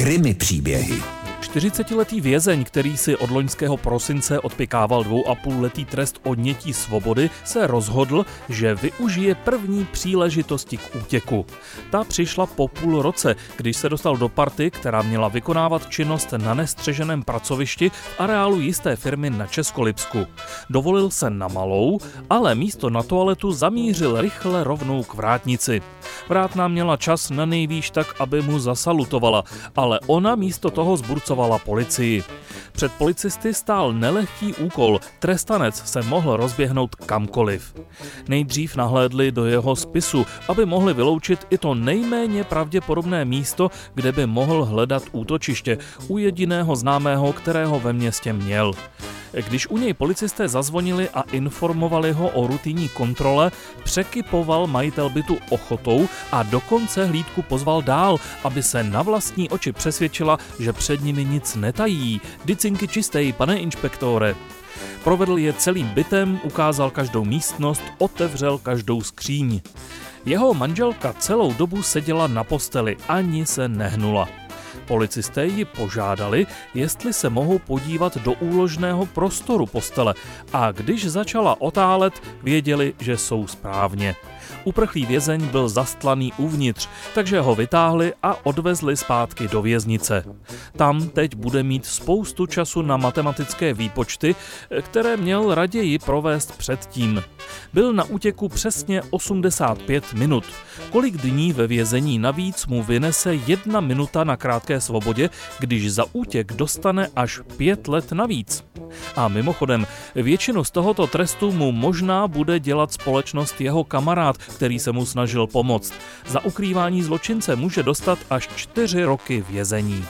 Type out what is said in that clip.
Krimi příběhy. 40-letý vězeň, který si od loňského prosince odpykával 2,5letý trest odnětí svobody, se rozhodl, že využije první příležitosti k útěku. Ta přišla po půl roce, když se dostal do party, která měla vykonávat činnost na nestřeženém pracovišti v areálu jisté firmy na Českolipsku. Dovolil se na malou, ale místo na toaletu zamířil rychle rovnou k vrátnici. Vrátná měla čas na nejvýš tak, aby mu zasalutovala, ale ona místo toho zburcovala policii. Před policisty stál nelehký úkol, trestanec se mohl rozběhnout kamkoliv. Nejdřív nahlédli do jeho spisu, aby mohli vyloučit i to nejméně pravděpodobné místo, kde by mohl hledat útočiště, u jediného známého, kterého ve městě měl. Když u něj policisté zazvonili a informovali ho o rutinní kontrole, překypoval majitel bytu ochotou a dokonce hlídku pozval dál, aby se na vlastní oči přesvědčila, že před nimi nic netají. Dycinky čistej, pane inspektore. Provedl je celým bytem, ukázal každou místnost, otevřel každou skříň. Jeho manželka celou dobu seděla na posteli, ani se nehnula. Policisté ji požádali, jestli se mohou podívat do úložného prostoru postele, a když začala otálet, věděli, že jsou správně. Uprchlý vězeň byl zastlaný uvnitř, takže ho vytáhli a odvezli zpátky do věznice. Tam teď bude mít spoustu času na matematické výpočty, které měl raději provést předtím. Byl na útěku přesně 85 minut. Kolik dní ve vězení navíc mu vynese 1 minuta na krátké svobodě, když za útěk dostane až 5 let navíc. A mimochodem, většinu z tohoto trestu mu možná bude dělat společnost jeho kamarád, který se mu snažil pomoct. Za ukrývání zločince může dostat až 4 roky vězení.